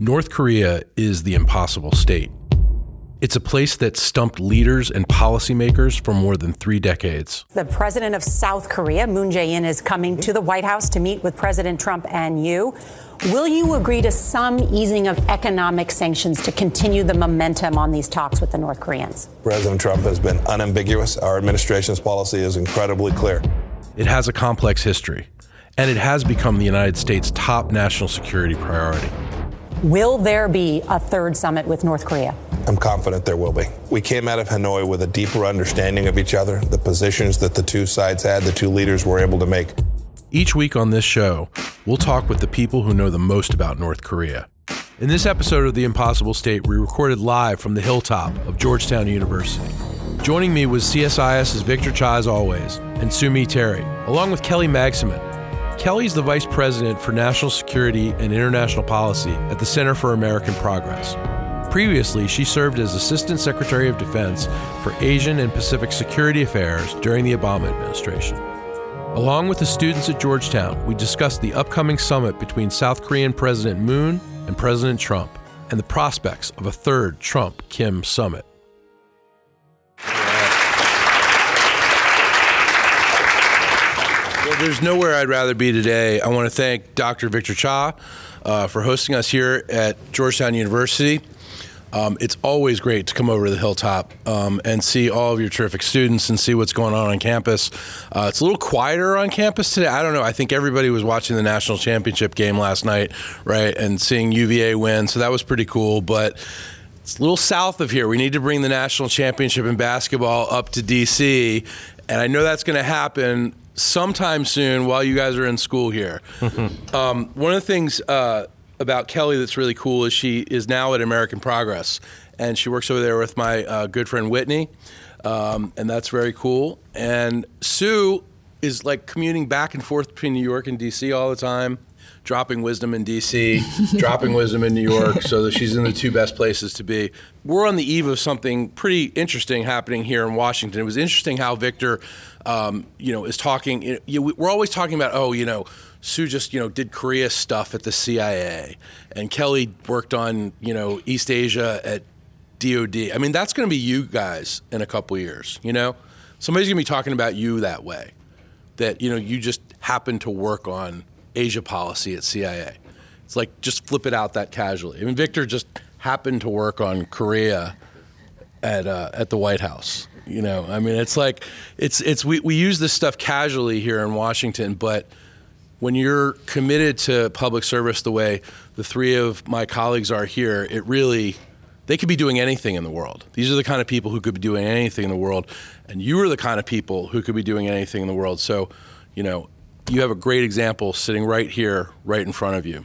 North Korea is the impossible state. It's a place that stumped leaders and policymakers for more than 3 decades. The president of South Korea, Moon Jae-in, is coming to the White House to meet with President Trump and you. Will you agree to some easing of economic sanctions to continue the momentum on these talks with the North Koreans? President Trump has been unambiguous. Our administration's policy is incredibly clear. It has a complex history, and it has become the United States' top national security priority. Will there be a third summit with North Korea? I'm confident there will be. We came out of Hanoi with a deeper understanding of each other, the positions that the two sides had, the two leaders were able to make. Each week on this show, we'll talk with the people who know the most about North Korea. In this episode of The Impossible State, we recorded live from the hilltop of Georgetown University. Joining me was CSIS's Victor Cha, as always, and Sue Mi Terry, along with Kelly Magsamen. Kelly's the Vice President for National Security and International Policy at the Center for American Progress. Previously, she served as Assistant Secretary of Defense for Asian and Pacific Security Affairs during the Obama administration. Along with the students at Georgetown, we discussed the upcoming summit between South Korean President Moon and President Trump, and the prospects of a third Trump-Kim summit. There's nowhere I'd rather be today. I want to thank Dr. Victor Cha for hosting us here at Georgetown University. It's always great to come over to the hilltop and see all of your terrific students and see what's going on campus. It's a little quieter on campus today. I don't know. I think everybody was watching the national championship game last night, right, and seeing UVA win, so that was pretty cool. But it's a little south of here. We need to bring the national championship in basketball up to D.C., and I know that's going to happen sometime soon while you guys are in school here. One of the things about Kelly that's really cool is she is now at American Progress, and she works over there with my good friend Whitney, and that's very cool. And Sue is like commuting back and forth between New York and D.C. all the time, dropping wisdom in D.C., dropping wisdom in New York, so that she's in the two best places to be. We're on the eve of something pretty interesting happening here in Washington. It was interesting how Victor, is talking. We're always talking about, Sue just, did Korea stuff at the CIA, and Kelly worked on, East Asia at DOD. I mean, that's going to be you guys in a couple of years, Somebody's going to be talking about you that way, that, you just happened to work on Asia policy at CIA. It's like, just flip it out that casually. I mean, Victor just happened to work on Korea at the White House. I mean, it's like, we use this stuff casually here in Washington, but when you're committed to public service the way the three of my colleagues are here, they could be doing anything in the world. These are the kind of people who could be doing anything in the world, and you are the kind of people who could be doing anything in the world. So, you have a great example sitting right here, right in front of you.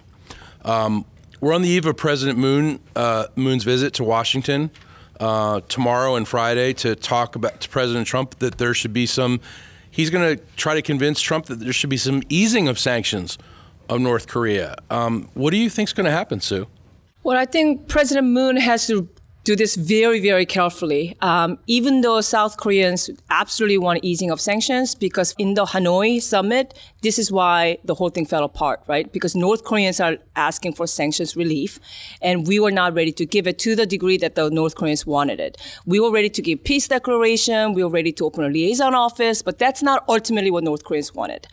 We're on the eve of President Moon's visit to Washington tomorrow and Friday to talk to President Trump that there should be he's going to try to convince Trump that there should be some easing of sanctions of North Korea. What do you think is going to happen, Sue? Well, I think President Moon has to do this very, very carefully, even though South Koreans absolutely want easing of sanctions, because in the Hanoi summit, this is why the whole thing fell apart, right? Because North Koreans are asking for sanctions relief, and we were not ready to give it to the degree that the North Koreans wanted it. We were ready to give peace declaration, we were ready to open a liaison office, but that's not ultimately what North Koreans wanted.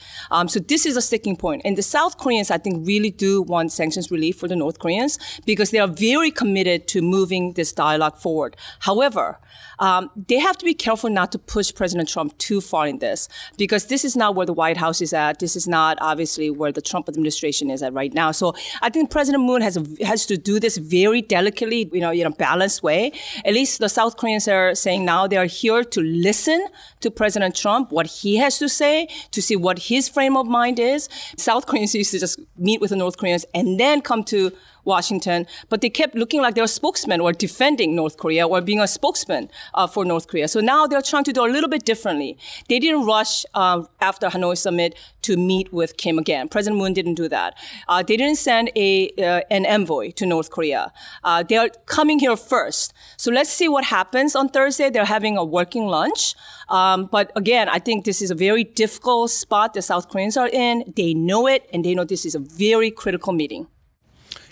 So this is a sticking point. And the South Koreans, I think, really do want sanctions relief for the North Koreans, because they are very committed to moving this dialogue forward. However, they have to be careful not to push President Trump too far in this, because this is not where the White House is at. This is not obviously where the Trump administration is at right now. So I think President Moon has to do this very delicately, in a balanced way. At least the South Koreans are saying now they are here to listen to President Trump, what he has to say, to see what his frame of mind is. South Koreans used to just meet with the North Koreans and then come to Washington, but they kept looking like they were spokesmen or defending North Korea or being a spokesman for North Korea. So now they're trying to do a little bit differently. They didn't rush after Hanoi summit to meet with Kim again. President Moon didn't do that. They didn't send an envoy to North Korea. They are coming here first. So let's see what happens on Thursday. They're having a working lunch. But again, I think this is a very difficult spot the South Koreans are in. They know it, and they know this is a very critical meeting.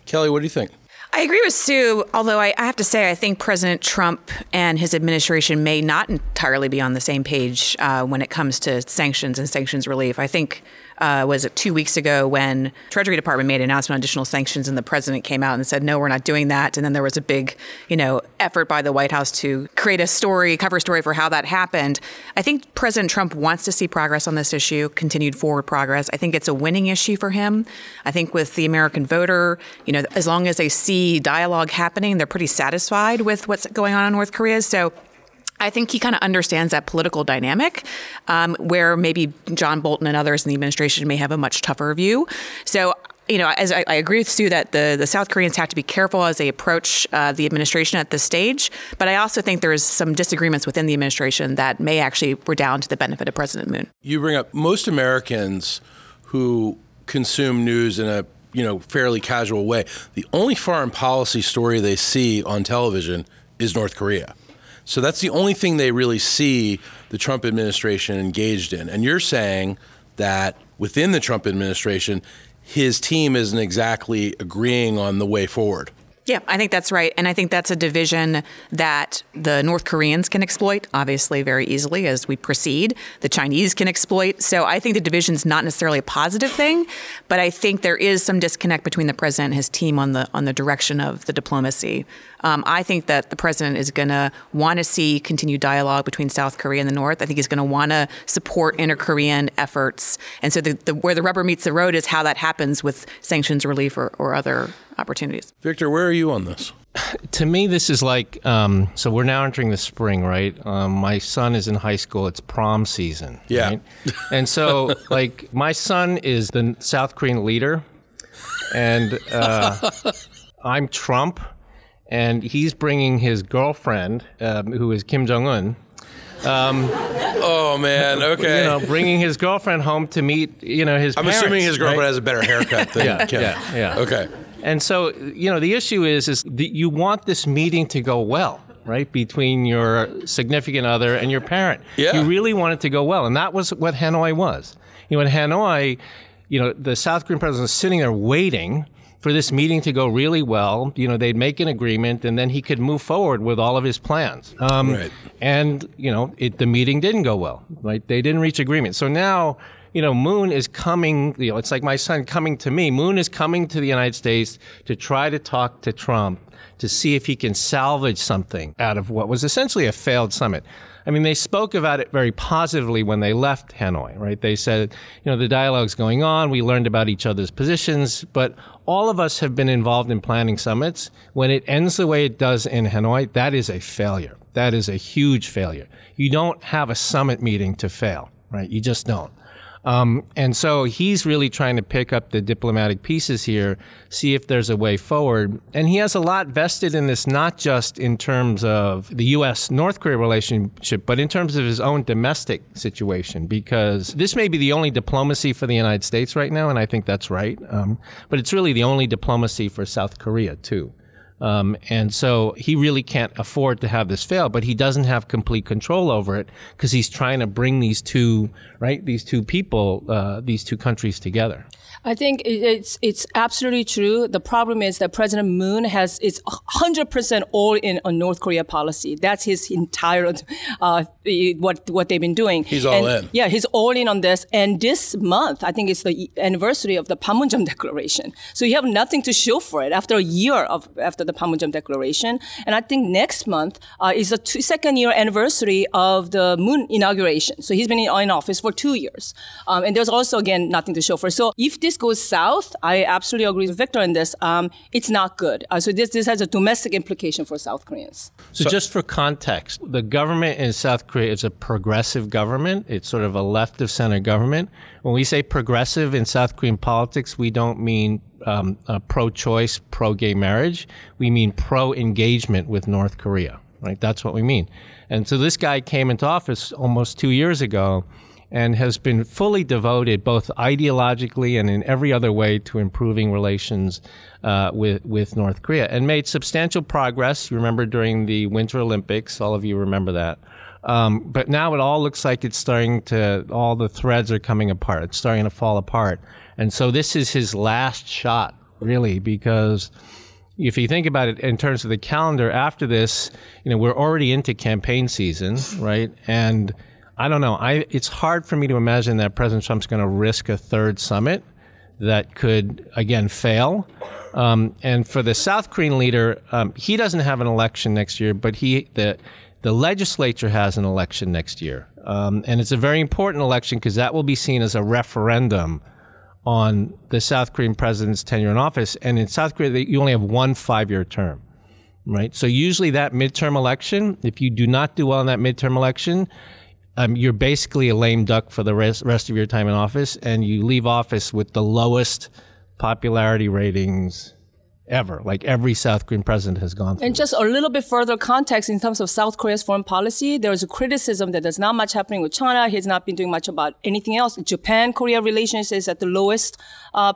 Kelly, what do you think? I agree with Sue, although I have to say I think President Trump and his administration may not entirely be on the same page when it comes to sanctions and sanctions relief. I think, was it 2 weeks ago when Treasury Department made an announcement on additional sanctions and the president came out and said, no, we're not doing that. And then there was a big, effort by the White House to create a cover story for how that happened. I think President Trump wants to see progress on this issue, continued forward progress. I think it's a winning issue for him. I think with the American voter, as long as they see dialogue happening, they're pretty satisfied with what's going on in North Korea. So I think he kind of understands that political dynamic, where maybe John Bolton and others in the administration may have a much tougher view. So, as I agree with Sue that the South Koreans have to be careful as they approach the administration at this stage. But I also think there is some disagreements within the administration that may actually redound to the benefit of President Moon. You bring up most Americans who consume news in a fairly casual way. The only foreign policy story they see on television is North Korea. So that's the only thing they really see the Trump administration engaged in. And you're saying that within the Trump administration, his team isn't exactly agreeing on the way forward. Yeah, I think that's right. And I think that's a division that the North Koreans can exploit, obviously, very easily as we proceed. The Chinese can exploit. So I think the division's not necessarily a positive thing, but I think there is some disconnect between the president and his team on the direction of the diplomacy. I think that the president is going to want to see continued dialogue between South Korea and the North. I think he's going to want to support inter-Korean efforts. And so where the rubber meets the road is how that happens with sanctions relief or other opportunities. Victor, where are you on this? To me, this is like, so we're now entering the spring, right? My son is in high school. It's prom season. Yeah. Right? And so, my son is the South Korean leader, and I'm Trump, and he's bringing his girlfriend, who is Kim Jong Un. Oh, man. Okay. Bringing his girlfriend home to meet, his parents. I'm assuming his girlfriend has a better haircut than Kim. Yeah. Okay. And so, the issue is that you want this meeting to go well, right, between your significant other and your parent. Yeah. You really want it to go well. And that was what Hanoi was. In Hanoi, the South Korean president was sitting there waiting for this meeting to go really well. They'd make an agreement, and then he could move forward with all of his plans. Right. And, the meeting didn't go well, right? They didn't reach agreement. So now... Moon is coming, it's like my son coming to me. Moon is coming to the United States to try to talk to Trump to see if he can salvage something out of what was essentially a failed summit. I mean, they spoke about it very positively when they left Hanoi, right? They said, the dialogue's going on. We learned about each other's positions, but all of us have been involved in planning summits. When it ends the way it does in Hanoi, that is a failure. That is a huge failure. You don't have a summit meeting to fail, right? You just don't. And so he's really trying to pick up the diplomatic pieces here, see if there's a way forward. And he has a lot vested in this, not just in terms of the U.S.-North Korea relationship, but in terms of his own domestic situation, because this may be the only diplomacy for the United States right now, and I think that's right. But it's really the only diplomacy for South Korea, too. And so he really can't afford to have this fail, but he doesn't have complete control over it because he's trying to bring these two countries together. I think it's absolutely true. The problem is that President Moon is 100% all in on North Korea policy. That's his entire what they've been doing. He's all in. Yeah, he's all in on this. And this month, I think it's the anniversary of the Panmunjom Declaration. So you have nothing to show for it after the Panmunjom Declaration. And I think next month is the second-year anniversary of the Moon inauguration. So he's been in office for 2 years. And there's also, again, nothing to show for. So if this goes south, I absolutely agree with Victor in this. It's not good. So this has a domestic implication for South Koreans. So just for context, the government in South Korea is a progressive government. It's sort of a left-of-center government. When we say progressive in South Korean politics, we don't mean pro-choice, pro-gay marriage. We mean pro-engagement with North Korea, right? That's what we mean. And so this guy came into office almost 2 years ago and has been fully devoted both ideologically and in every other way to improving relations with North Korea, and made substantial progress. You remember during the Winter Olympics, all of you remember that. But now it all looks like it's starting to, all the threads are coming apart. It's starting to fall apart. And so this is his last shot, really, because if you think about it in terms of the calendar after this, you know, we're already into campaign season, right? And I don't know. It's hard for me to imagine that President Trump's going to risk a third summit that could, again, fail. And for the South Korean leader, he doesn't have an election next year, but the legislature has an election next year. And it's a very important election because that will be seen as a referendum on the South Korean president's tenure in office. And in South Korea, you only have one 5-year term, right? So usually that midterm election, if you do not do well in that midterm election, you're basically a lame duck for the rest of your time in office, and you leave office with the lowest popularity ratings ever, like every South Korean president has gone through. And just a little bit further context in terms of South Korea's foreign policy, there is a criticism that there's not much happening with China. He's not been doing much about anything else. Japan-Korea relations is at the lowest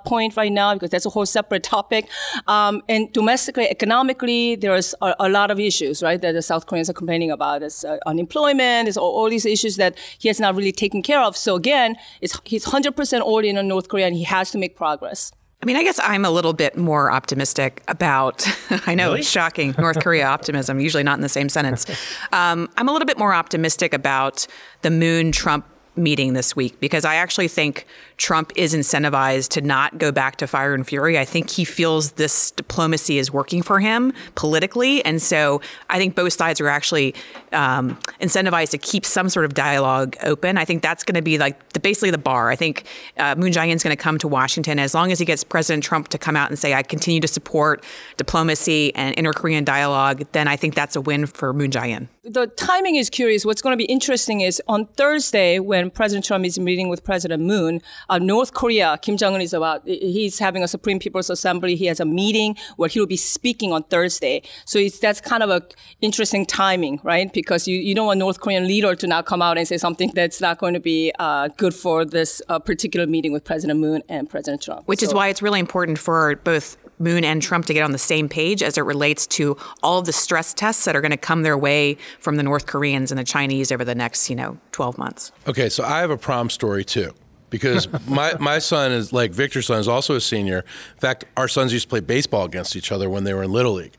point right now because that's a whole separate topic. And domestically, economically, there is a lot of issues, right, that the South Koreans are complaining about. There's unemployment, there's all these issues that he has not really taken care of. So again, he's 100% all in on North Korea, and he has to make progress. I mean, I guess I'm a little bit more optimistic about, I know, really? It's shocking, North Korea optimism, usually not in the same sentence. I'm a little bit more optimistic about the Moon-Trump meeting this week, because I actually think Trump is incentivized to not go back to fire and fury. I think he feels this diplomacy is working for him politically. And so I think both sides are actually incentivized to keep some sort of dialogue open. I think that's going to be like basically the bar. I think Moon Jae-in is going to come to Washington. As long as he gets President Trump to come out and say, I continue to support diplomacy and inter-Korean dialogue, then I think that's a win for Moon Jae-in. The timing is curious. What's going to be interesting is on Thursday, when President Trump is meeting with President Moon, North Korea, Kim Jong Un he's having a Supreme People's Assembly. He has a meeting where he will be speaking on Thursday. So that's kind of a interesting timing, right? Because you don't want North Korean leader to now come out and say something that's not going to be good for this particular meeting with President Moon and President Trump. Which is why it's really important for both Moon and Trump to get on the same page as it relates to all of the stress tests that are going to come their way from the North Koreans and the Chinese over the next, 12 months. Okay, so I have a prom story too, because my son is like Victor's son is also a senior. In fact, our sons used to play baseball against each other when they were in Little League.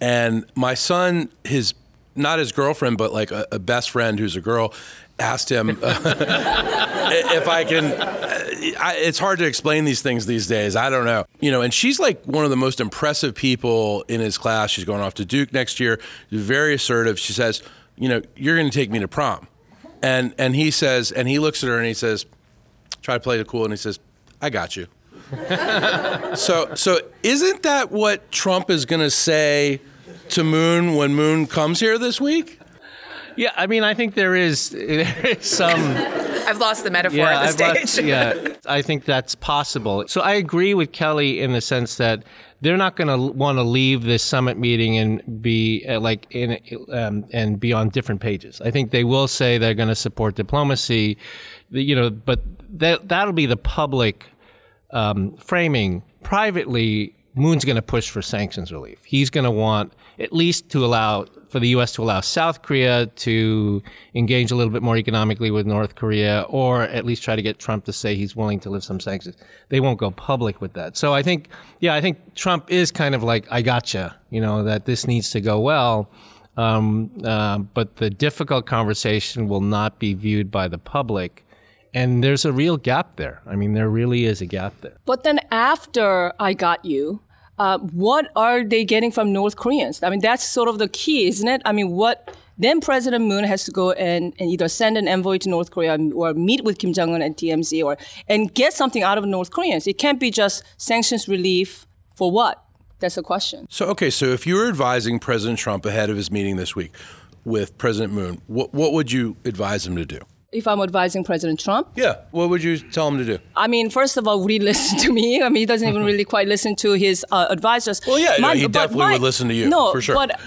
And my son, not his girlfriend, but like a best friend who's a girl, asked him if I can. It's hard to explain these things these days. I don't know. And she's like one of the most impressive people in his class. She's going off to Duke next year. She's very assertive. She says, you're going to take me to prom. And he says, and he looks at her and he says, try to play it cool. And he says, I got you. So isn't that what Trump is going to say to Moon when Moon comes here this week? Yeah, I mean, I think there is some... I've lost the metaphor at this stage. I think that's possible. So I agree with Kelly in the sense that they're not going to want to leave this summit meeting and be and be on different pages. I think they will say they're going to support diplomacy, but that'll be the public framing. Privately, Moon's going to push for sanctions relief. He's going to want at least to allow for the U.S. to allow South Korea to engage a little bit more economically with North Korea, or at least try to get Trump to say he's willing to lift some sanctions. They won't go public with that. So I think Trump is kind of like, I gotcha, that this needs to go well. But the difficult conversation will not be viewed by the public. And there's a real gap there. I mean, there really is a gap there. But then after I got you, what are they getting from North Koreans? I mean, that's sort of the key, isn't it? I mean, then President Moon has to go and either send an envoy to North Korea or meet with Kim Jong-un at DMZ and get something out of North Koreans. It can't be just sanctions relief for what? That's the question. So if you were advising President Trump ahead of his meeting this week with President Moon, what would you advise him to do? If I'm advising President Trump? Yeah. What would you tell him to do? I mean, first of all, would he listen to me? I mean, he doesn't even really quite listen to his advisors. Well, yeah, he definitely would listen to you, for sure. But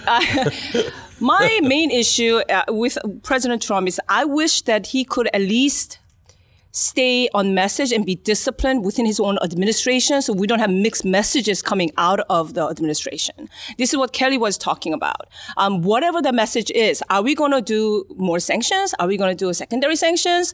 my main issue with President Trump is I wish that he could at least stay on message and be disciplined within his own administration so we don't have mixed messages coming out of the administration. This is what Kelly was talking about. Whatever the message is, are we going to do more sanctions? Are we going to do secondary sanctions?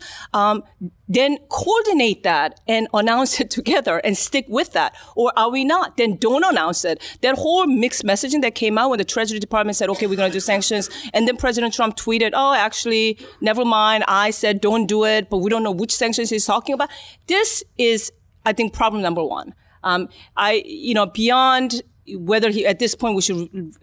then coordinate that and announce it together and stick with that. Or are we not? Then don't announce it. That whole mixed messaging that came out when the Treasury Department said, okay, we're going to do sanctions. And then President Trump tweeted, oh, actually, never mind. I said, don't do it. But we don't know which sanctions he's talking about. This is, I think, problem number one. Beyond whether at this point we should,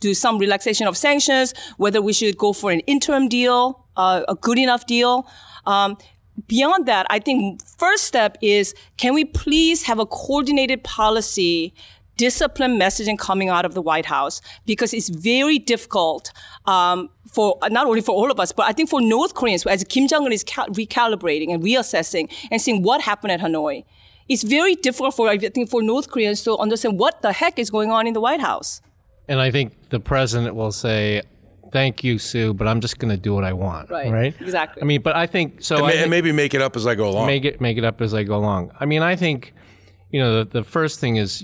do some relaxation of sanctions, whether we should go for an interim deal, a good enough deal. Beyond that, I think first step is, can we please have a coordinated policy, disciplined messaging coming out of the White House? Because it's very difficult for not only for all of us, but I think for North Koreans, as Kim Jong Un is recalibrating and reassessing and seeing what happened at Hanoi. It's very difficult for North Koreans to understand what the heck is going on in the White House. And I think the president will say, thank you, Sue, but I'm just going to do what I want. Right? Exactly. I mean, but I think so. And maybe make it up as I go along. Make it up as I go along. I mean, I think, the first thing is,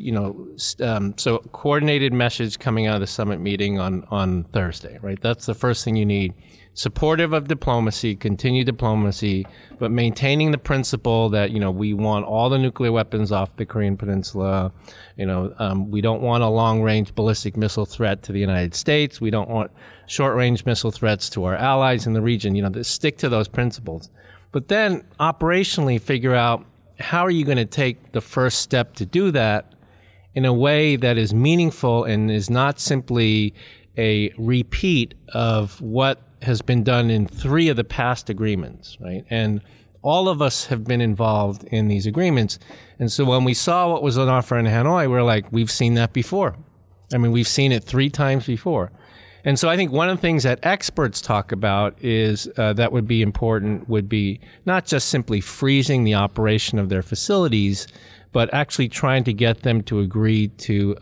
so coordinated message coming out of the summit meeting on Thursday, right? That's the first thing you need. Supportive of diplomacy, continued diplomacy, but maintaining the principle that, we want all the nuclear weapons off the Korean Peninsula. We don't want a long-range ballistic missile threat to the United States. We don't want short-range missile threats to our allies in the region. Stick to those principles. But then operationally figure out how are you going to take the first step to do that in a way that is meaningful and is not simply a repeat of what has been done in three of the past agreements, right? And all of us have been involved in these agreements. And so when we saw what was on offer in Hanoi, we're like, we've seen that before. I mean, we've seen it three times before. And so I think one of the things that experts talk about is that would be important would be not just simply freezing the operation of their facilities, but actually trying to get them to agree to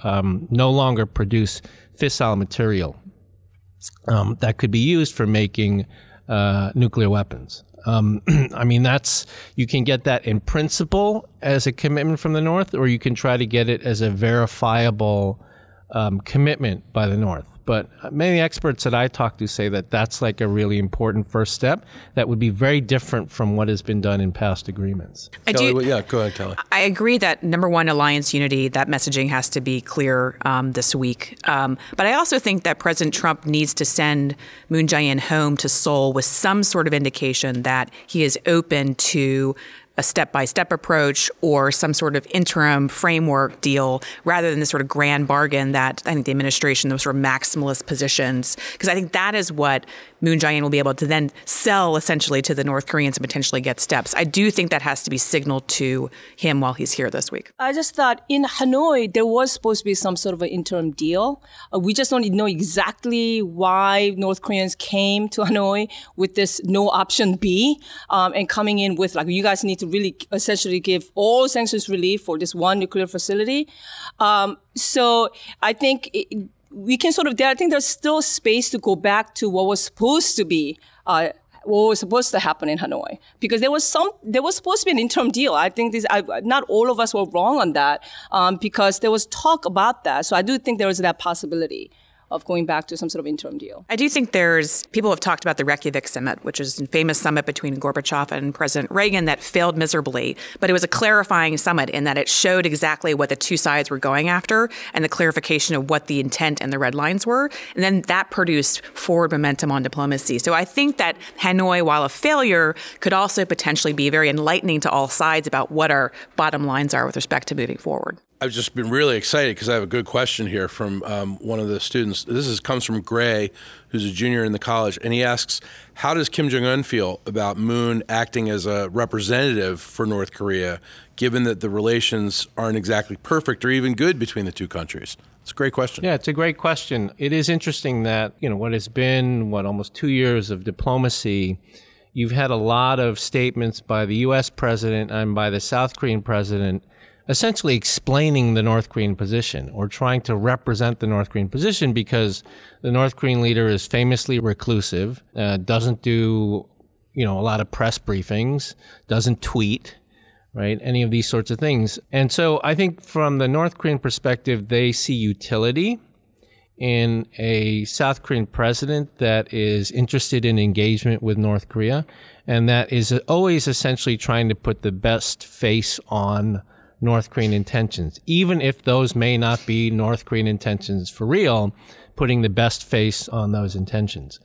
no longer produce fissile material that could be used for making nuclear weapons. I mean, you can get that in principle as a commitment from the North, or you can try to get it as a verifiable commitment by the North. But many experts that I talk to say that that's like a really important first step that would be very different from what has been done in past agreements. Go ahead, Kelly. I agree that, number one, alliance unity, that messaging has to be clear this week. But I also think that President Trump needs to send Moon Jae-in home to Seoul with some sort of indication that he is open to a step-by-step approach or some sort of interim framework deal rather than this sort of grand bargain that I think the administration, those sort of maximalist positions, because I think that is what Moon Jae-in will be able to then sell essentially to the North Koreans and potentially get steps. I do think that has to be signaled to him while he's here this week. I just thought in Hanoi, there was supposed to be some sort of an interim deal. We just don't know exactly why North Koreans came to Hanoi with this no option B and coming in with like, you guys need to really essentially give all sanctions relief for this one nuclear facility. So I think we can I think there's still space to go back to what was supposed to be, what was supposed to happen in Hanoi. Because there was supposed to be an interim deal. I think not all of us were wrong on that because there was talk about that. So I do think there was that possibility of going back to some sort of interim deal. I do think people have talked about the Reykjavik summit, which is a famous summit between Gorbachev and President Reagan that failed miserably, but it was a clarifying summit in that it showed exactly what the two sides were going after and the clarification of what the intent and the red lines were. And then that produced forward momentum on diplomacy. So I think that Hanoi, while a failure, could also potentially be very enlightening to all sides about what our bottom lines are with respect to moving forward. I've just been really excited because I have a good question here from one of the students. This comes from Gray, who's a junior in the college, and he asks, how does Kim Jong Un feel about Moon acting as a representative for North Korea, given that the relations aren't exactly perfect or even good between the two countries? It's a great question. Yeah, it's a great question. It is interesting that, what has been, almost 2 years of diplomacy, you've had a lot of statements by the U.S. president and by the South Korean president essentially explaining the North Korean position or trying to represent the North Korean position because the North Korean leader is famously reclusive, doesn't do, a lot of press briefings, doesn't tweet, right? Any of these sorts of things. And so I think from the North Korean perspective, they see utility in a South Korean president that is interested in engagement with North Korea, and that is always essentially trying to put the best face on North Korean intentions, even if those may not be North Korean intentions for real, putting the best face on those intentions.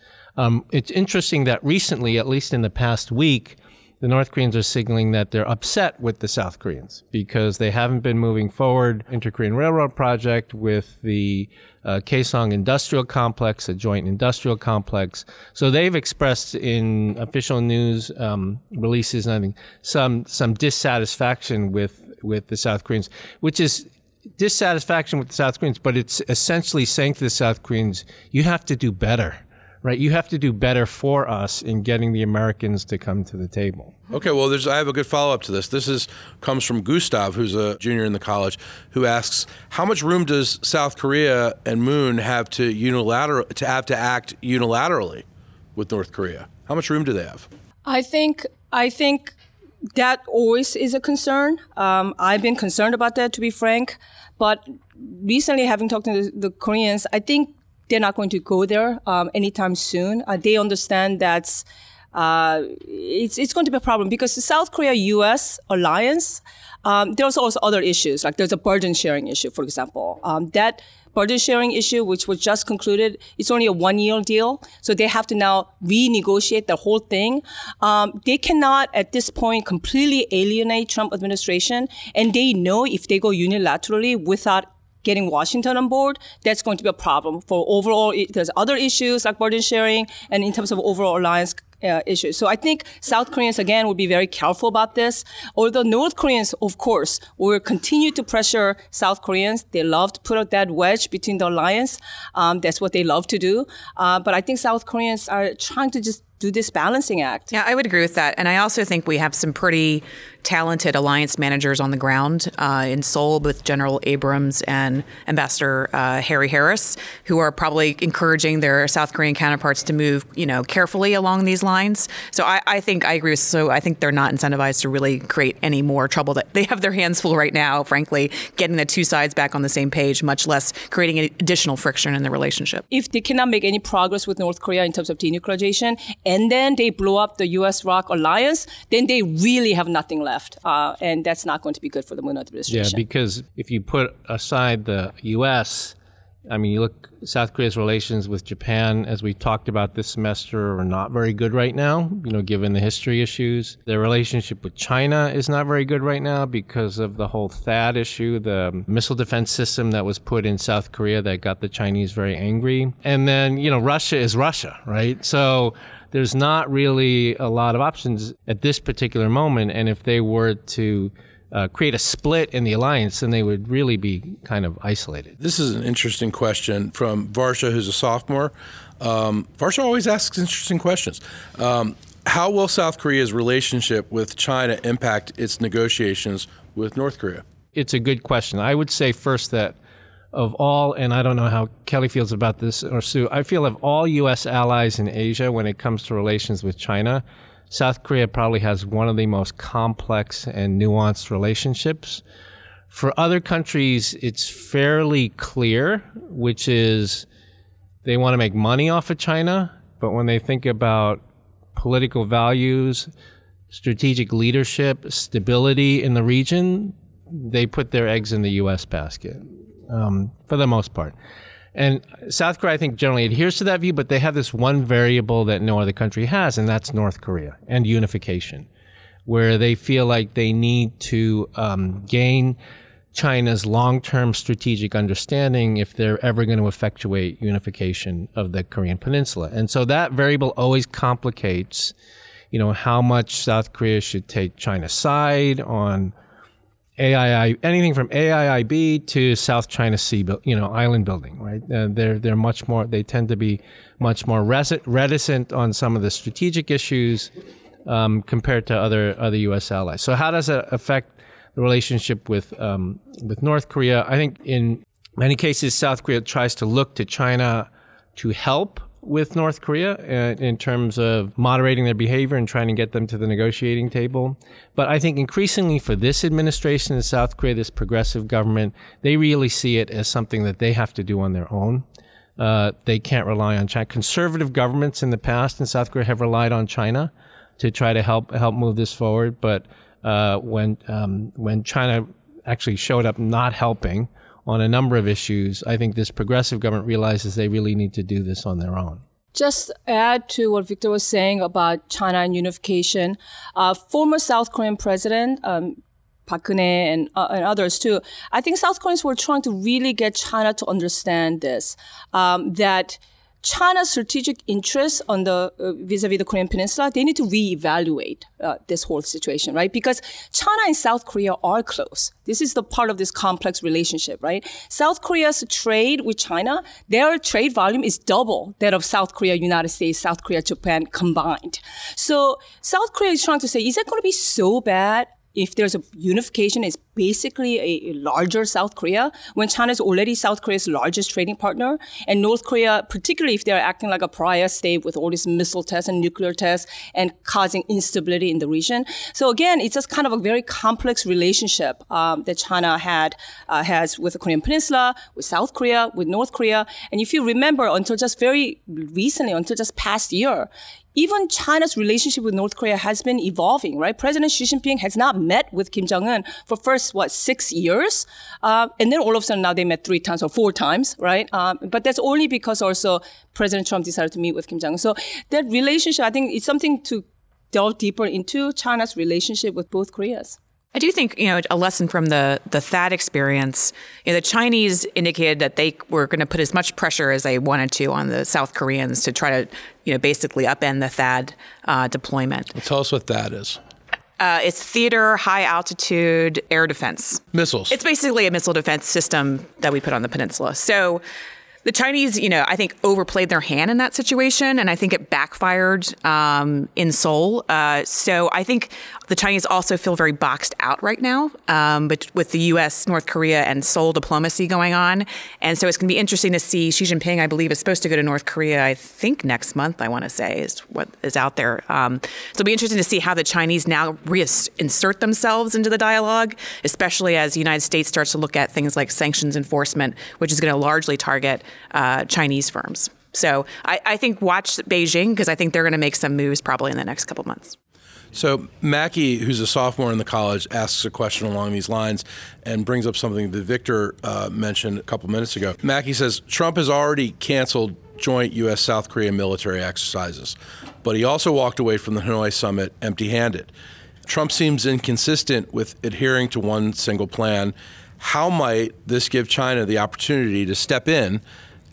It's interesting that recently, at least in the past week, the North Koreans are signaling that they're upset with the South Koreans because they haven't been moving forward Inter-Korean Railroad project with the Kaesong Industrial Complex, a joint industrial complex. So they've expressed in official news releases and I think some dissatisfaction with the South Koreans, which is dissatisfaction with the South Koreans, but it's essentially saying to the South Koreans, you have to do better. Right, you have to do better for us in getting the Americans to come to the table. Okay, well, I have a good follow-up to this. This comes from Gustav, who's a junior in the college, who asks, how much room does South Korea and Moon have to act unilaterally with North Korea? How much room do they have? I think that always is a concern. I've been concerned about that, to be frank. But recently, having talked to the Koreans, I think they're not going to go there anytime soon. They understand that it's going to be a problem because the South Korea-U.S. alliance, there's also other issues. Like there's a burden sharing issue, for example. That burden sharing issue, which was just concluded, it's only a 1-year deal. So they have to now renegotiate the whole thing. They cannot, at this point, completely alienate Trump administration. And they know if they go unilaterally without getting Washington on board, that's going to be a problem for overall. There's other issues like burden sharing and in terms of overall alliance issues. So I think South Koreans, again, would be very careful about this. Although North Koreans, of course, will continue to pressure South Koreans. They love to put that wedge between the alliance. That's what they love to do. But I think South Koreans are trying to just do this balancing act. Yeah, I would agree with that. And I also think we have some pretty talented alliance managers on the ground in Seoul with General Abrams and Ambassador Harry Harris, who are probably encouraging their South Korean counterparts to move, carefully along these lines. So I think they're not incentivized to really create any more trouble. That they have their hands full right now, frankly, getting the two sides back on the same page, much less creating additional friction in the relationship. If they cannot make any progress with North Korea in terms of denuclearization, and then they blow up the U.S.-ROC alliance, then they really have nothing left. And that's not going to be good for the Moon administration. Yeah, because if you put aside the U.S., you look, South Korea's relations with Japan, as we talked about this semester, are not very good right now, given the history issues. Their relationship with China is not very good right now because of the whole THAAD issue, the missile defense system that was put in South Korea that got the Chinese very angry. And then, Russia is Russia, right? So there's not really a lot of options at this particular moment. And if they were to create a split in the alliance, then they would really be kind of isolated. This is an interesting question from Varsha, who's a sophomore. Varsha always asks interesting questions. How will South Korea's relationship with China impact its negotiations with North Korea? It's a good question. I would say first that of all, and I don't know how Kelly feels about this or Sue, I feel of all U.S. allies in Asia when it comes to relations with China, South Korea probably has one of the most complex and nuanced relationships. For other countries, it's fairly clear, which is they want to make money off of China, but when they think about political values, strategic leadership, stability in the region, they put their eggs in the U.S. basket, for the most part. And South Korea, I think, generally adheres to that view, but they have this one variable that no other country has, and that's North Korea and unification, where they feel like they need to gain China's long-term strategic understanding if they're ever going to effectuate unification of the Korean peninsula. And so that variable always complicates, how much South Korea should take China's side on anything from AIIB to South China Sea, island building, right? They're much more. They tend to be much more reticent on some of the strategic issues compared to other U.S. allies. So how does that affect the relationship with North Korea? I think in many cases South Korea tries to look to China to help with North Korea in terms of moderating their behavior and trying to get them to the negotiating table. But I think increasingly for this administration in South Korea, this progressive government, they really see it as something that they have to do on their own. They can't rely on China. Conservative governments in the past in South Korea have relied on China to try to help move this forward. But when China actually showed up not helping on a number of issues, I think this progressive government realizes they really need to do this on their own. Just add to what Victor was saying about China and unification. Former South Korean President Park Geun-hye and others too. I think South Koreans were trying to really get China to understand this, that China's strategic interests on the vis-a-vis the Korean Peninsula, they need to reevaluate this whole situation, right? Because China and South Korea are close. This is the part of this complex relationship, right? South Korea's trade with China, their trade volume is double that of South Korea, United States, South Korea, Japan combined. So South Korea is trying to say, is it going to be so bad if there's a unification? It's basically a larger South Korea, when China is already South Korea's largest trading partner. And North Korea, particularly if they're acting like a pariah state with all these missile tests and nuclear tests and causing instability in the region. So again, it's just kind of a very complex relationship that China has with the Korean Peninsula, with South Korea, with North Korea. And if you remember, until just very recently, until just past year, even China's relationship with North Korea has been evolving, right? President Xi Jinping has not met with Kim Jong Un for first, 6 years? And then all of a sudden now they met 3 times or 4 times, right? But that's only because also President Trump decided to meet with Kim Jong Un. So that relationship, I think, is something to delve deeper into, China's relationship with both Koreas. I do think, a lesson from the THAAD experience, the Chinese indicated that they were going to put as much pressure as they wanted to on the South Koreans to try to, basically upend the THAAD deployment. Well, tell us what that is. It's theater, high altitude air defense. Missiles. It's basically a missile defense system that we put on the peninsula. So the Chinese, I think overplayed their hand in that situation, and I think it backfired in Seoul. So I think the Chinese also feel very boxed out right now, but with the U.S., North Korea, and Seoul diplomacy going on. And so it's going to be interesting to see. Xi Jinping, I believe, is supposed to go to North Korea, I think next month, I want to say, is what is out there. So it'll be interesting to see how the Chinese now reinsert themselves into the dialogue, especially as the United States starts to look at things like sanctions enforcement, which is going to largely target Chinese firms. So I think watch Beijing, because I think they're going to make some moves probably in the next couple months. So Mackie, who's a sophomore in the college, asks a question along these lines and brings up something that Victor mentioned a couple minutes ago. Mackie says, Trump has already canceled joint U.S.-South Korea military exercises, but he also walked away from the Hanoi summit empty-handed. Trump seems inconsistent with adhering to one single plan. How might this give China the opportunity to step in,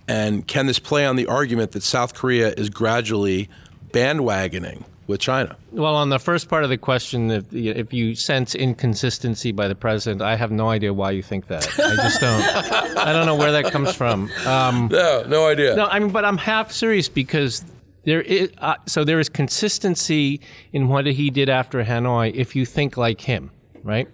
and can this play on the argument that South Korea is gradually bandwagoning with China? Well, on the first part of the question, if you sense inconsistency by the president, I have no idea why you think that. I just don't. I don't know where that comes from. No idea. No, but I'm half serious, because there is there is consistency in what he did after Hanoi if you think like him, right?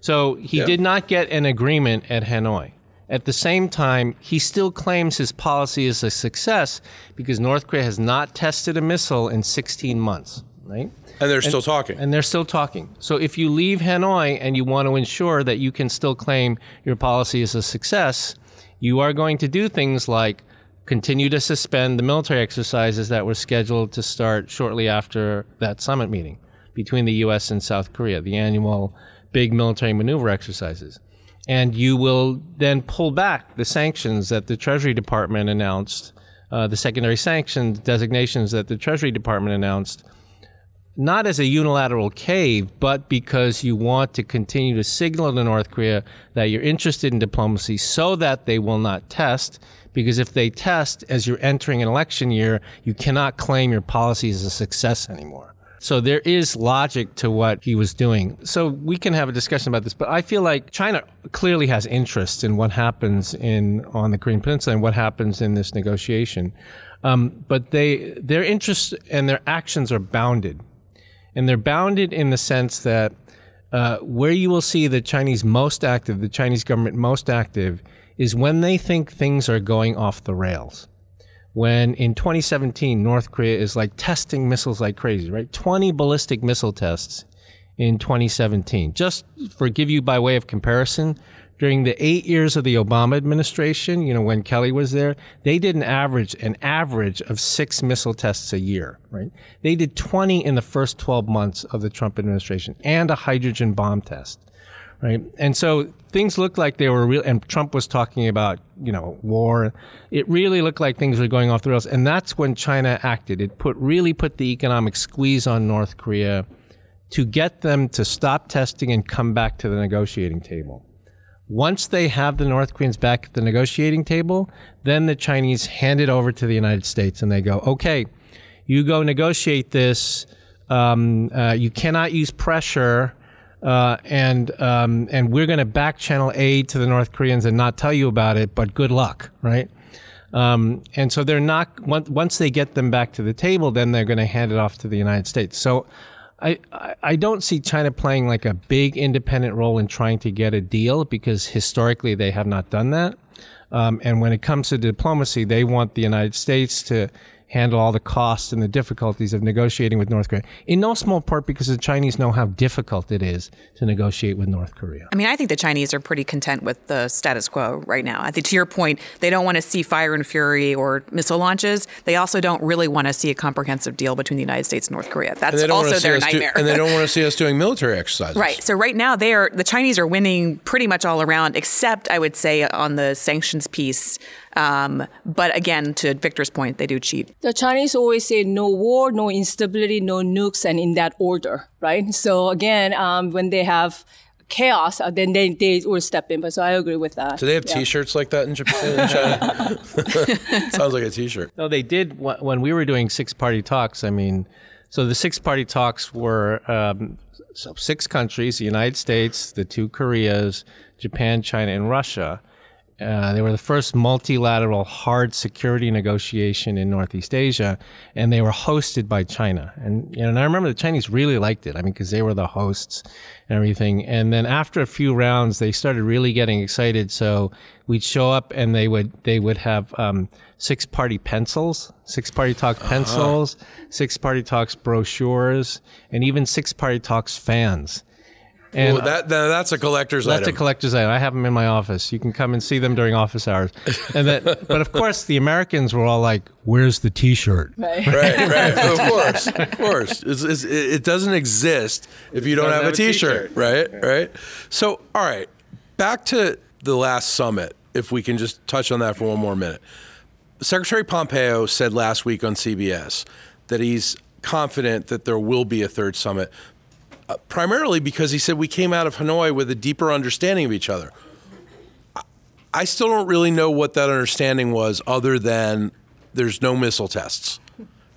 So he did not get an agreement at Hanoi. At the same time, he still claims his policy is a success because North Korea has not tested a missile in 16 months, right? And they're still talking. And they're still talking. So if you leave Hanoi and you want to ensure that you can still claim your policy is a success, you are going to do things like continue to suspend the military exercises that were scheduled to start shortly after that summit meeting between the U.S. and South Korea, the annual big military maneuver exercises. And you will then pull back the sanctions that the Treasury Department announced, the secondary sanctions designations that the Treasury Department announced, not as a unilateral cave, but because you want to continue to signal to North Korea that you're interested in diplomacy so that they will not test. Because if they test, as you're entering an election year, you cannot claim your policy is a success anymore. So there is logic to what he was doing. So we can have a discussion about this, but I feel like China clearly has interest in what happens on the Korean Peninsula and what happens in this negotiation. But their interests and their actions are bounded. And they're bounded in the sense that where you will see the Chinese government most active, is when they think things are going off the rails. When in 2017, North Korea is testing missiles like crazy, right? 20 ballistic missile tests in 2017. Just for give you by way of comparison, during the 8 years of the Obama administration, you know, when Kelly was there, they did an average of 6 missile tests a year, right? They did 20 in the first 12 months of the Trump administration and a hydrogen bomb test, right? And so things looked like they were real, and Trump was talking about, you know, war. It really looked like things were going off the rails. And that's when China acted. It really put the economic squeeze on North Korea to get them to stop testing and come back to the negotiating table. Once they have the North Koreans back at the negotiating table, then the Chinese hand it over to the United States and they go, okay, you go negotiate this. You cannot use pressure. And we're going to back channel aid to the North Koreans and not tell you about it, but good luck, right? And so they're not, once they get them back to the table, then they're going to hand it off to the United States. So I don't see China playing like a big independent role in trying to get a deal, because historically they have not done that. And when it comes to diplomacy, they want the United States to handle all the costs and the difficulties of negotiating with North Korea, in no small part because the Chinese know how difficult it is to negotiate with North Korea. I mean, I think the Chinese are pretty content with the status quo right now. I think, to your point, they don't want to see fire and fury or missile launches. They also don't really want to see a comprehensive deal between the United States and North Korea. That's also their nightmare. And they don't want to see us doing military exercises. Right. So right now, the Chinese are winning pretty much all around, except, I would say, on the sanctions piece. But again, to Victor's point, they do cheat. The Chinese always say no war, no instability, no nukes, and in that order, right? So again, when they have chaos, then they will step in. But so I agree with that. Do they have T-shirts like that in Japan and China? Sounds like a T-shirt. No, they did when we were doing six-party talks. I mean, so the six-party talks were six countries, the United States, the two Koreas, Japan, China, and Russia. They were the first multilateral hard security negotiation in Northeast Asia, and they were hosted by China. And I remember the Chinese really liked it, I mean, because they were the hosts and everything. And then after a few rounds, they started really getting excited. So we'd show up, and they would have six-party pencils, six-party talk pencils, six-party talks brochures, and even six-party talks fans. And well, that's a collector's item. That's a collector's item. I have them in my office. You can come and see them during office hours. But of course, the Americans were all like, where's the T-shirt? Right. Of course. It doesn't exist if you don't have a T-shirt, right? So, all right, back to the last summit, if we can just touch on that for one more minute. Secretary Pompeo said last week on CBS that he's confident that there will be a third summit, primarily because he said we came out of Hanoi with a deeper understanding of each other. I still don't really know what that understanding was, other than there's no missile tests.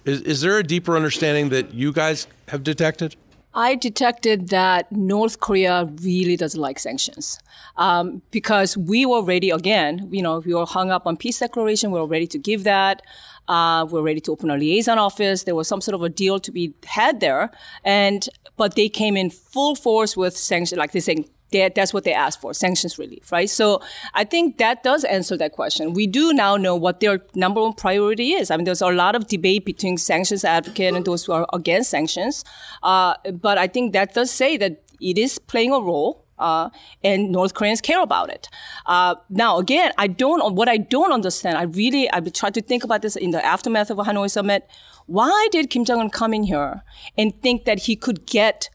Is there a deeper understanding that you guys have detected? I detected that North Korea really doesn't like sanctions because we were ready again. You know, we were hung up on peace declaration. We were ready to give that. We're ready to open a liaison office. There was some sort of a deal to be had there. But they came in full force with sanctions, like they're saying, that's what they asked for, sanctions relief, right? So I think that does answer that question. We do now know what their number one priority is. I mean, there's a lot of debate between sanctions advocates and those who are against sanctions. But I think that does say that it is playing a role. And North Koreans care about it. Now, again, I don't understand. I've tried to think about this in the aftermath of a Hanoi summit. Why did Kim Jong Un come in here and think that he could get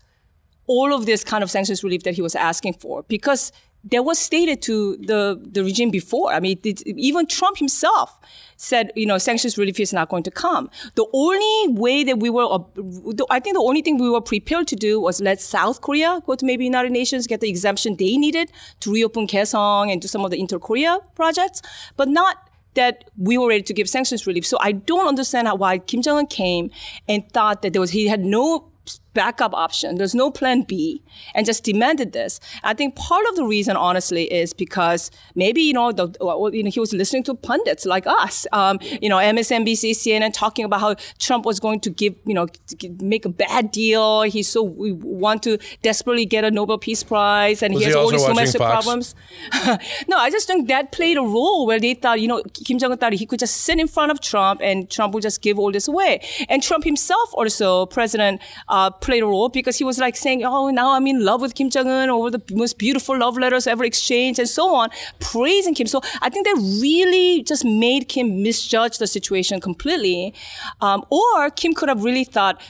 all of this kind of sanctions relief that he was asking for? Because that was stated to the regime before. I mean, even Trump himself said, you know, sanctions relief is not going to come. The only thing we were prepared to do was let South Korea go to maybe United Nations, get the exemption they needed to reopen Kaesong and do some of the inter-Korea projects, but not that we were ready to give sanctions relief. So I don't understand why Kim Jong-un came and thought that he had no backup option. There's no plan B, and just demanded this. I think part of the reason, honestly, is because maybe, you know, he was listening to pundits like us, MSNBC, CNN, talking about how Trump was going to make a bad deal. We want to desperately get a Nobel Peace Prize, and he has all these domestic problems. No, I just think that played a role where they thought, you know, Kim Jong-un thought he could just sit in front of Trump and Trump would just give all this away. And Trump himself also, President played a role, because he was like saying, oh, now I'm in love with Kim Jong Un, over the most beautiful love letters ever exchanged, and so on, praising Kim. So I think that really just made Kim misjudge the situation completely. Or Kim could have really thought,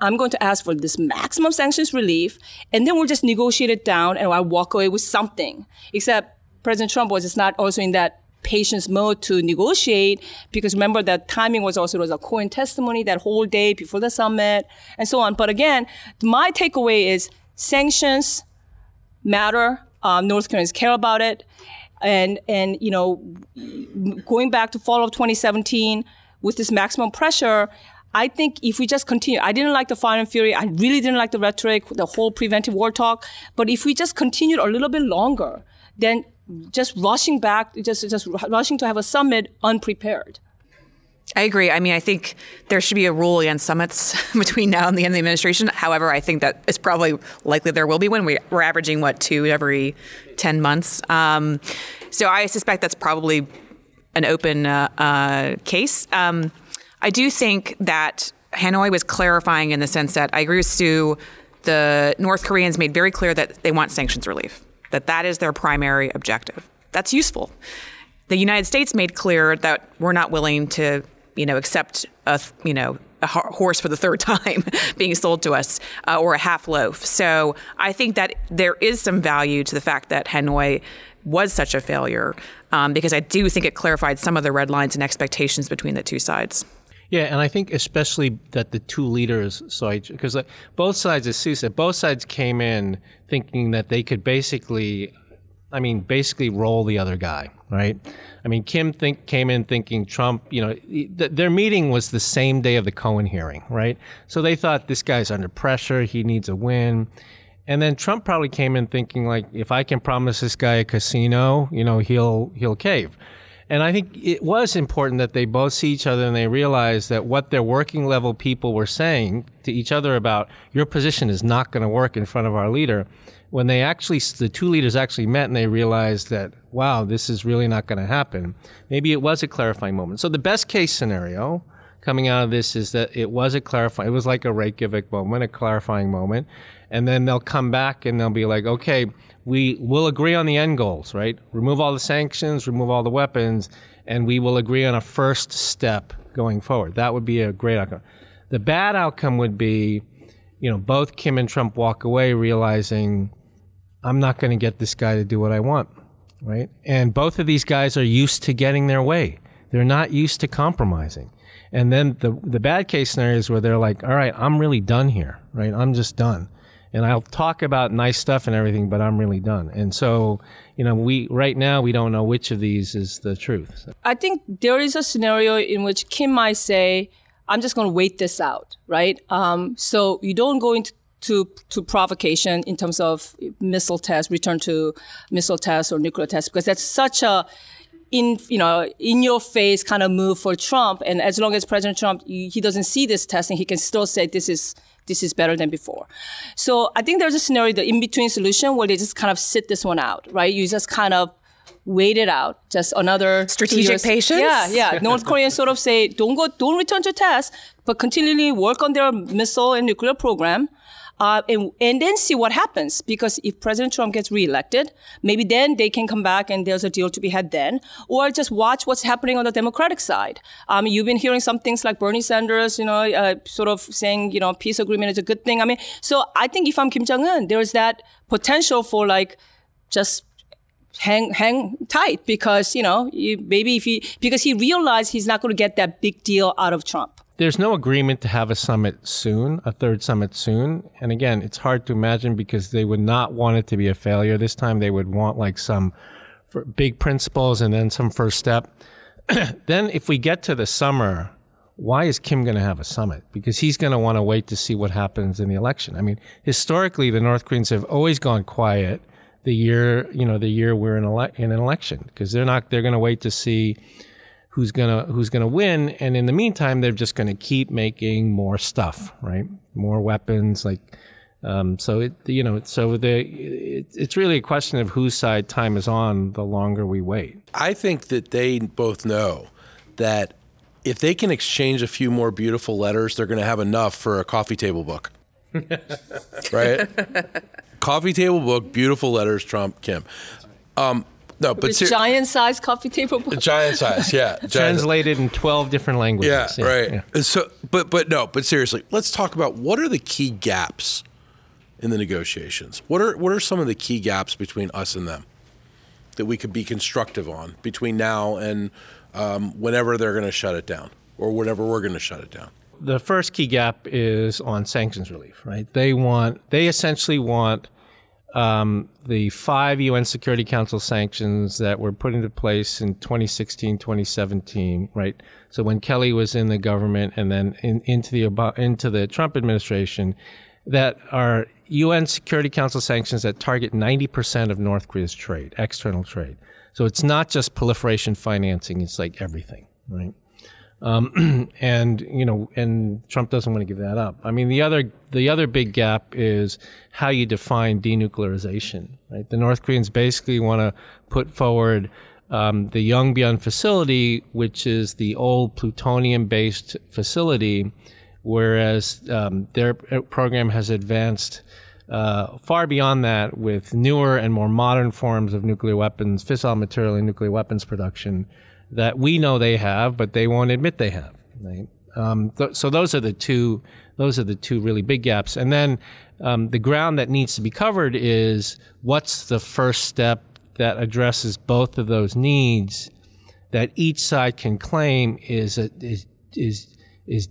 I'm going to ask for this maximum sanctions relief, and then we'll just negotiate it down and I'll walk away with something. Except President Trump was just not also in that patience mode to negotiate, because remember that timing was also, there was a Cohen testimony that whole day before the summit and so on. But again, my takeaway is sanctions matter. North Koreans care about it. And you know, going back to fall of 2017 with this maximum pressure, I think if we just continue, I didn't like the fire and fury. I really didn't like the rhetoric, the whole preventive war talk. But if we just continued a little bit longer, then just rushing back, just rushing to have a summit unprepared. I agree. I mean, I think there should be a rule against summits between now and the end of the administration. However, I think that it's probably likely there will be one. We're averaging, what, 2 every 10 months. So I suspect that's probably an open case. I do think that Hanoi was clarifying in the sense that I agree with Sue, the North Koreans made very clear that they want sanctions relief, that is their primary objective. That's useful. The United States made clear that we're not willing to, accept a horse for the third time being sold to us or a half loaf. So I think that there is some value to the fact that Hanoi was such a failure, because I do think it clarified some of the red lines and expectations between the two sides. Yeah, and I think especially that the two leaders, because both sides, as Sue said, both sides came in thinking that they could basically roll the other guy, right? I mean, Kim came in thinking Trump, their meeting was the same day of the Cohen hearing, right? So they thought this guy's under pressure, he needs a win. And then Trump probably came in thinking, like, if I can promise this guy a casino, he'll cave. And I think it was important that they both see each other and they realize that what their working level people were saying to each other about your position is not going to work in front of our leader. When they the two leaders actually met and they realized that, wow, this is really not going to happen. Maybe it was a clarifying moment. So the best case scenario coming out of this is that it was it was like a Reykjavik moment, a clarifying moment. And then they'll come back and they'll be like, okay, we will agree on the end goals, right? Remove all the sanctions, remove all the weapons, and we will agree on a first step going forward. That would be a great outcome. The bad outcome would be, both Kim and Trump walk away realizing, I'm not going to get this guy to do what I want, right? And both of these guys are used to getting their way. They're not used to compromising. And then the bad case scenario is where they're like, all right, I'm really done here, right? I'm just done. And I'll talk about nice stuff and everything, but I'm really done. And so, right now, we don't know which of these is the truth. I think there is a scenario in which Kim might say, I'm just going to wait this out, right? So you don't go into provocation in terms of missile tests, return to missile tests or nuclear tests, because that's such a in your face kind of move for Trump. And as long as President Trump, he doesn't see this testing, he can still say this is better than before. So I think there's a scenario, the in-between solution, where they just kind of sit this one out, right? You just kind of wait it out, just another strategic patience. Yeah. North Koreans sort of say, don't return to tests, but continually work on their missile and nuclear program. And then see what happens, because if President Trump gets reelected, maybe then they can come back and there's a deal to be had then, or just watch what's happening on the Democratic side. You've been hearing some things like Bernie Sanders, sort of saying, peace agreement is a good thing. I mean, so I think if I'm Kim Jong-un, there is that potential for like just hang tight, because, maybe because he realized he's not going to get that big deal out of Trump. There's no agreement to have a third summit soon. And again, it's hard to imagine, because they would not want it to be a failure this time. They would want like some big principles and then some first step. Then if we get to the summer, why is Kim going to have a summit? Because he's going to want to wait to see what happens in the election. I mean, historically, the North Koreans have always gone quiet the year we're in an election, because they're going to wait to see who's gonna win, and in the meantime, they're just gonna keep making more stuff, right? More weapons, it's really a question of whose side time is on the longer we wait. I think that they both know that if they can exchange a few more beautiful letters, they're gonna have enough for a coffee table book. Right? Coffee table book, beautiful letters, Trump, Kim. No, but giant-sized coffee table book. Giant size, yeah. Translated in 12 different languages. Yeah, right. Yeah. So, but no, but seriously, let's talk about what are the key gaps in the negotiations. What are some of the key gaps between us and them that we could be constructive on between now and whenever they're going to shut it down or whenever we're going to shut it down? The first key gap is on sanctions relief, right? They essentially want the 5 UN Security Council sanctions that were put into place in 2016, 2017, right? So when Kelly was in the government and then into the Trump administration, that are UN Security Council sanctions that target 90% of North Korea's trade, external trade. So it's not just proliferation financing, it's like everything, right? And Trump doesn't want to give that up. I mean, the other big gap is how you define denuclearization, right? The North Koreans basically want to put forward the Yongbyon facility, which is the old plutonium-based facility, whereas their program has advanced far beyond that with newer and more modern forms of nuclear weapons, fissile material and nuclear weapons production, that we know they have, but they won't admit they have. Right? So those are the two really big gaps. And then the ground that needs to be covered is what's the first step that addresses both of those needs that each side can claim is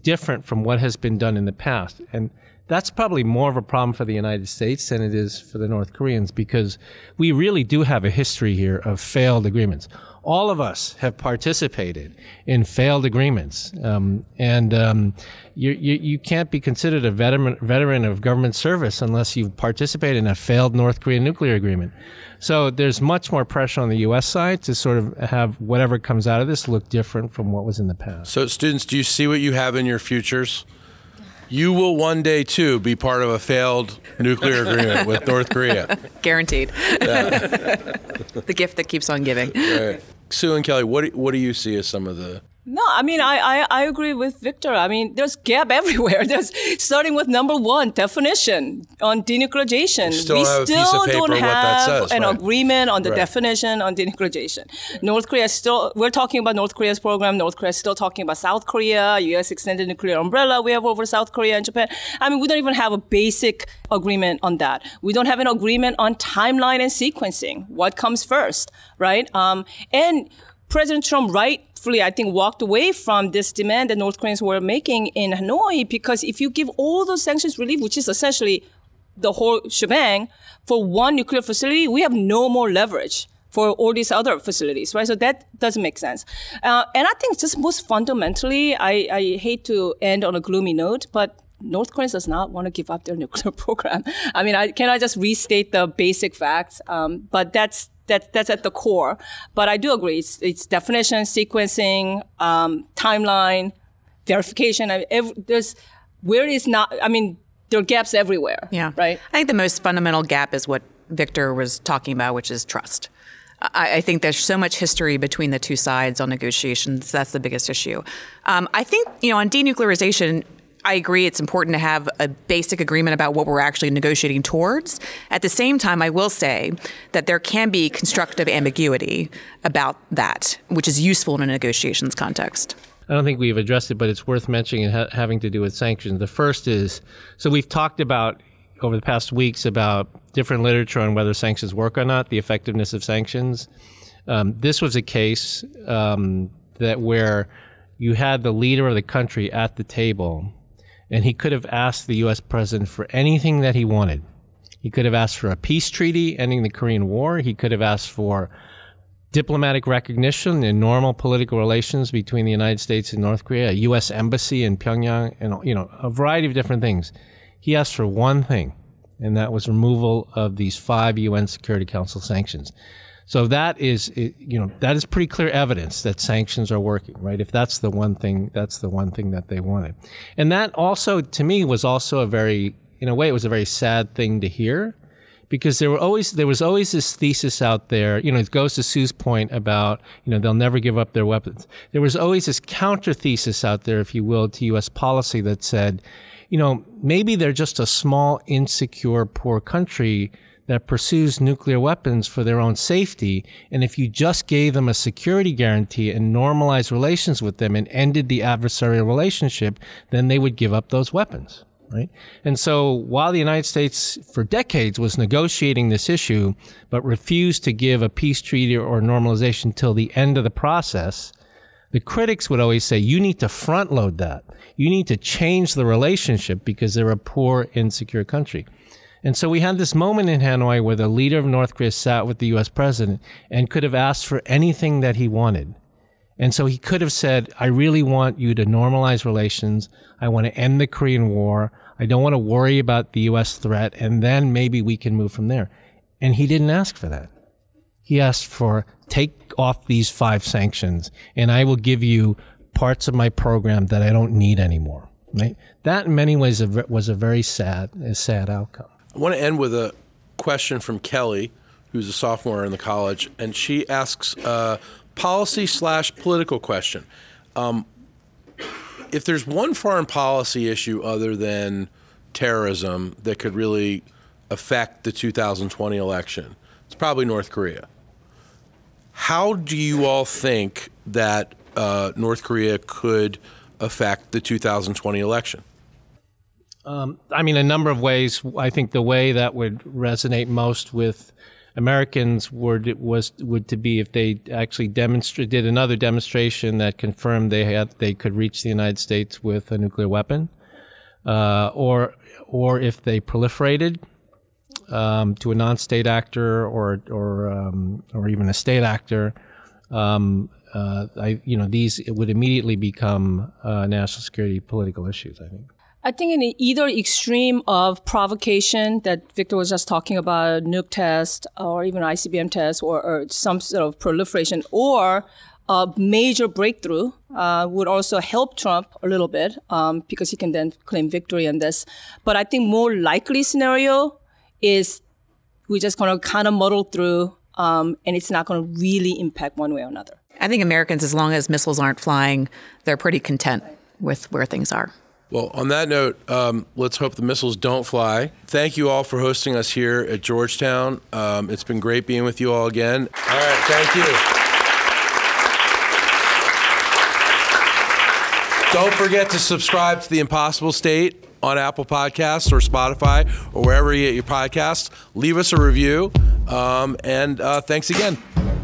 different from what has been done in the past. And that's probably more of a problem for the United States than it is for the North Koreans, because we really do have a history here of failed agreements. All of us have participated in failed agreements, you can't be considered a veteran of government service unless you've participated in a failed North Korean nuclear agreement. So there's much more pressure on the U.S. side to sort of have whatever comes out of this look different from what was in the past. So students, do you see what you have in your futures? You will one day, too, be part of a failed nuclear agreement with North Korea. Guaranteed. Yeah. The gift that keeps on giving. Right. Sue and Kelly, what do you see as some of the... No, I mean, I agree with Victor. I mean, there's gap everywhere. There's starting with number one, definition on denuclearization. We still don't have an agreement on the definition on denuclearization. Right. We're talking about North Korea's program. North Korea is still talking about South Korea. U.S. extended nuclear umbrella we have over South Korea and Japan. I mean, we don't even have a basic agreement on that. We don't have an agreement on timeline and sequencing. What comes first, right? And President Trump rightfully, I think, walked away from this demand that North Koreans were making in Hanoi, because if you give all those sanctions relief, which is essentially the whole shebang, for one nuclear facility, we have no more leverage for all these other facilities, right? So that doesn't make sense. And I think just most fundamentally, I hate to end on a gloomy note, but North Korea does not want to give up their nuclear program. I mean, I just restate the basic facts, but that's at the core. But I do agree, it's definition, sequencing, timeline, verification. There are gaps everywhere. Yeah. Right? I think the most fundamental gap is what Victor was talking about, which is trust. I think there's so much history between the two sides on negotiations. That's the biggest issue. I think, on denuclearization, I agree it's important to have a basic agreement about what we're actually negotiating towards. At the same time, I will say that there can be constructive ambiguity about that, which is useful in a negotiations context. I don't think we've addressed it, but it's worth mentioning and having to do with sanctions. The first is, so we've talked about over the past weeks about different literature on whether sanctions work or not, the effectiveness of sanctions. This was a case that where you had the leader of the country at the table, and he could have asked the U.S. president for anything that he wanted. He could have asked for a peace treaty ending the Korean War. He could have asked for diplomatic recognition in normal political relations between the United States and North Korea, a U.S. embassy in Pyongyang, and a variety of different things. He asked for one thing, and that was removal of these 5 UN Security Council sanctions. So that is pretty clear evidence that sanctions are working, right? If that's the one thing that they wanted. And that also, to me, was also a very sad thing to hear, because there was always this thesis out there, you know, it goes to Sue's point about, you know, they'll never give up their weapons. There was always this counter thesis out there, if you will, to U.S. policy that said, you know, maybe they're just a small, insecure, poor country that pursues nuclear weapons for their own safety. And if you just gave them a security guarantee and normalized relations with them and ended the adversarial relationship, then they would give up those weapons. Right. And so while the United States for decades was negotiating this issue, but refused to give a peace treaty or normalization till the end of the process, the critics would always say, you need to front load that. You need to change the relationship because they're a poor, insecure country. And so we had this moment in Hanoi where the leader of North Korea sat with the U.S. president and could have asked for anything that he wanted. And so he could have said, I really want you to normalize relations. I want to end the Korean War. I don't want to worry about the U.S. threat. And then maybe we can move from there. And he didn't ask for that. He asked for take off these 5 sanctions and I will give you parts of my program that I don't need anymore. Right? That in many ways was a very sad outcome. I want to end with a question from Kelly, who's a sophomore in the college, and she asks a policy/political question. If there's one foreign policy issue other than terrorism that could really affect the 2020 election, it's probably North Korea. How do you all think that North Korea could affect the 2020 election? I mean, a number of ways. I think the way that would resonate most with Americans would be if they actually did another demonstration that confirmed they could reach the United States with a nuclear weapon, or if they proliferated to a non-state actor or even a state actor. These would immediately become national security political issues, I think. I think in either extreme of provocation that Victor was just talking about, nuke test or even ICBM test or some sort of proliferation or a major breakthrough would also help Trump a little bit because he can then claim victory on this. But I think more likely scenario is we're just going to kind of muddle through and it's not going to really impact one way or another. I think Americans, as long as missiles aren't flying, they're pretty content with where things are. Well, on that note, let's hope the missiles don't fly. Thank you all for hosting us here at Georgetown. It's been great being with you all again. All right, thank you. Don't forget to subscribe to The Impossible State on Apple Podcasts or Spotify or wherever you get your podcasts. Leave us a review, and thanks again.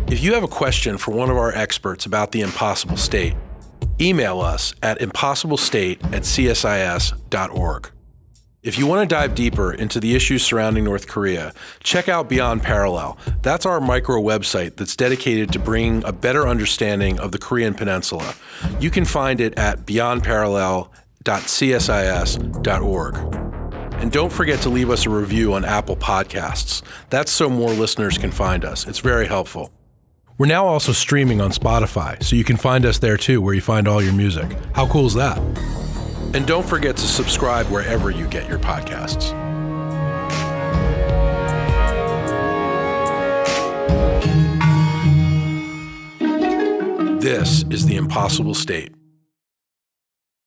If you have a question for one of our experts about The Impossible State, email us at impossiblestate@csis.org. If you want to dive deeper into the issues surrounding North Korea, check out Beyond Parallel. That's our micro website that's dedicated to bringing a better understanding of the Korean Peninsula. You can find it at beyondparallel.csis.org. And don't forget to leave us a review on Apple Podcasts. That's so more listeners can find us. It's very helpful. We're now also streaming on Spotify, so you can find us there too, where you find all your music. How cool is that? And don't forget to subscribe wherever you get your podcasts. This is The Impossible State.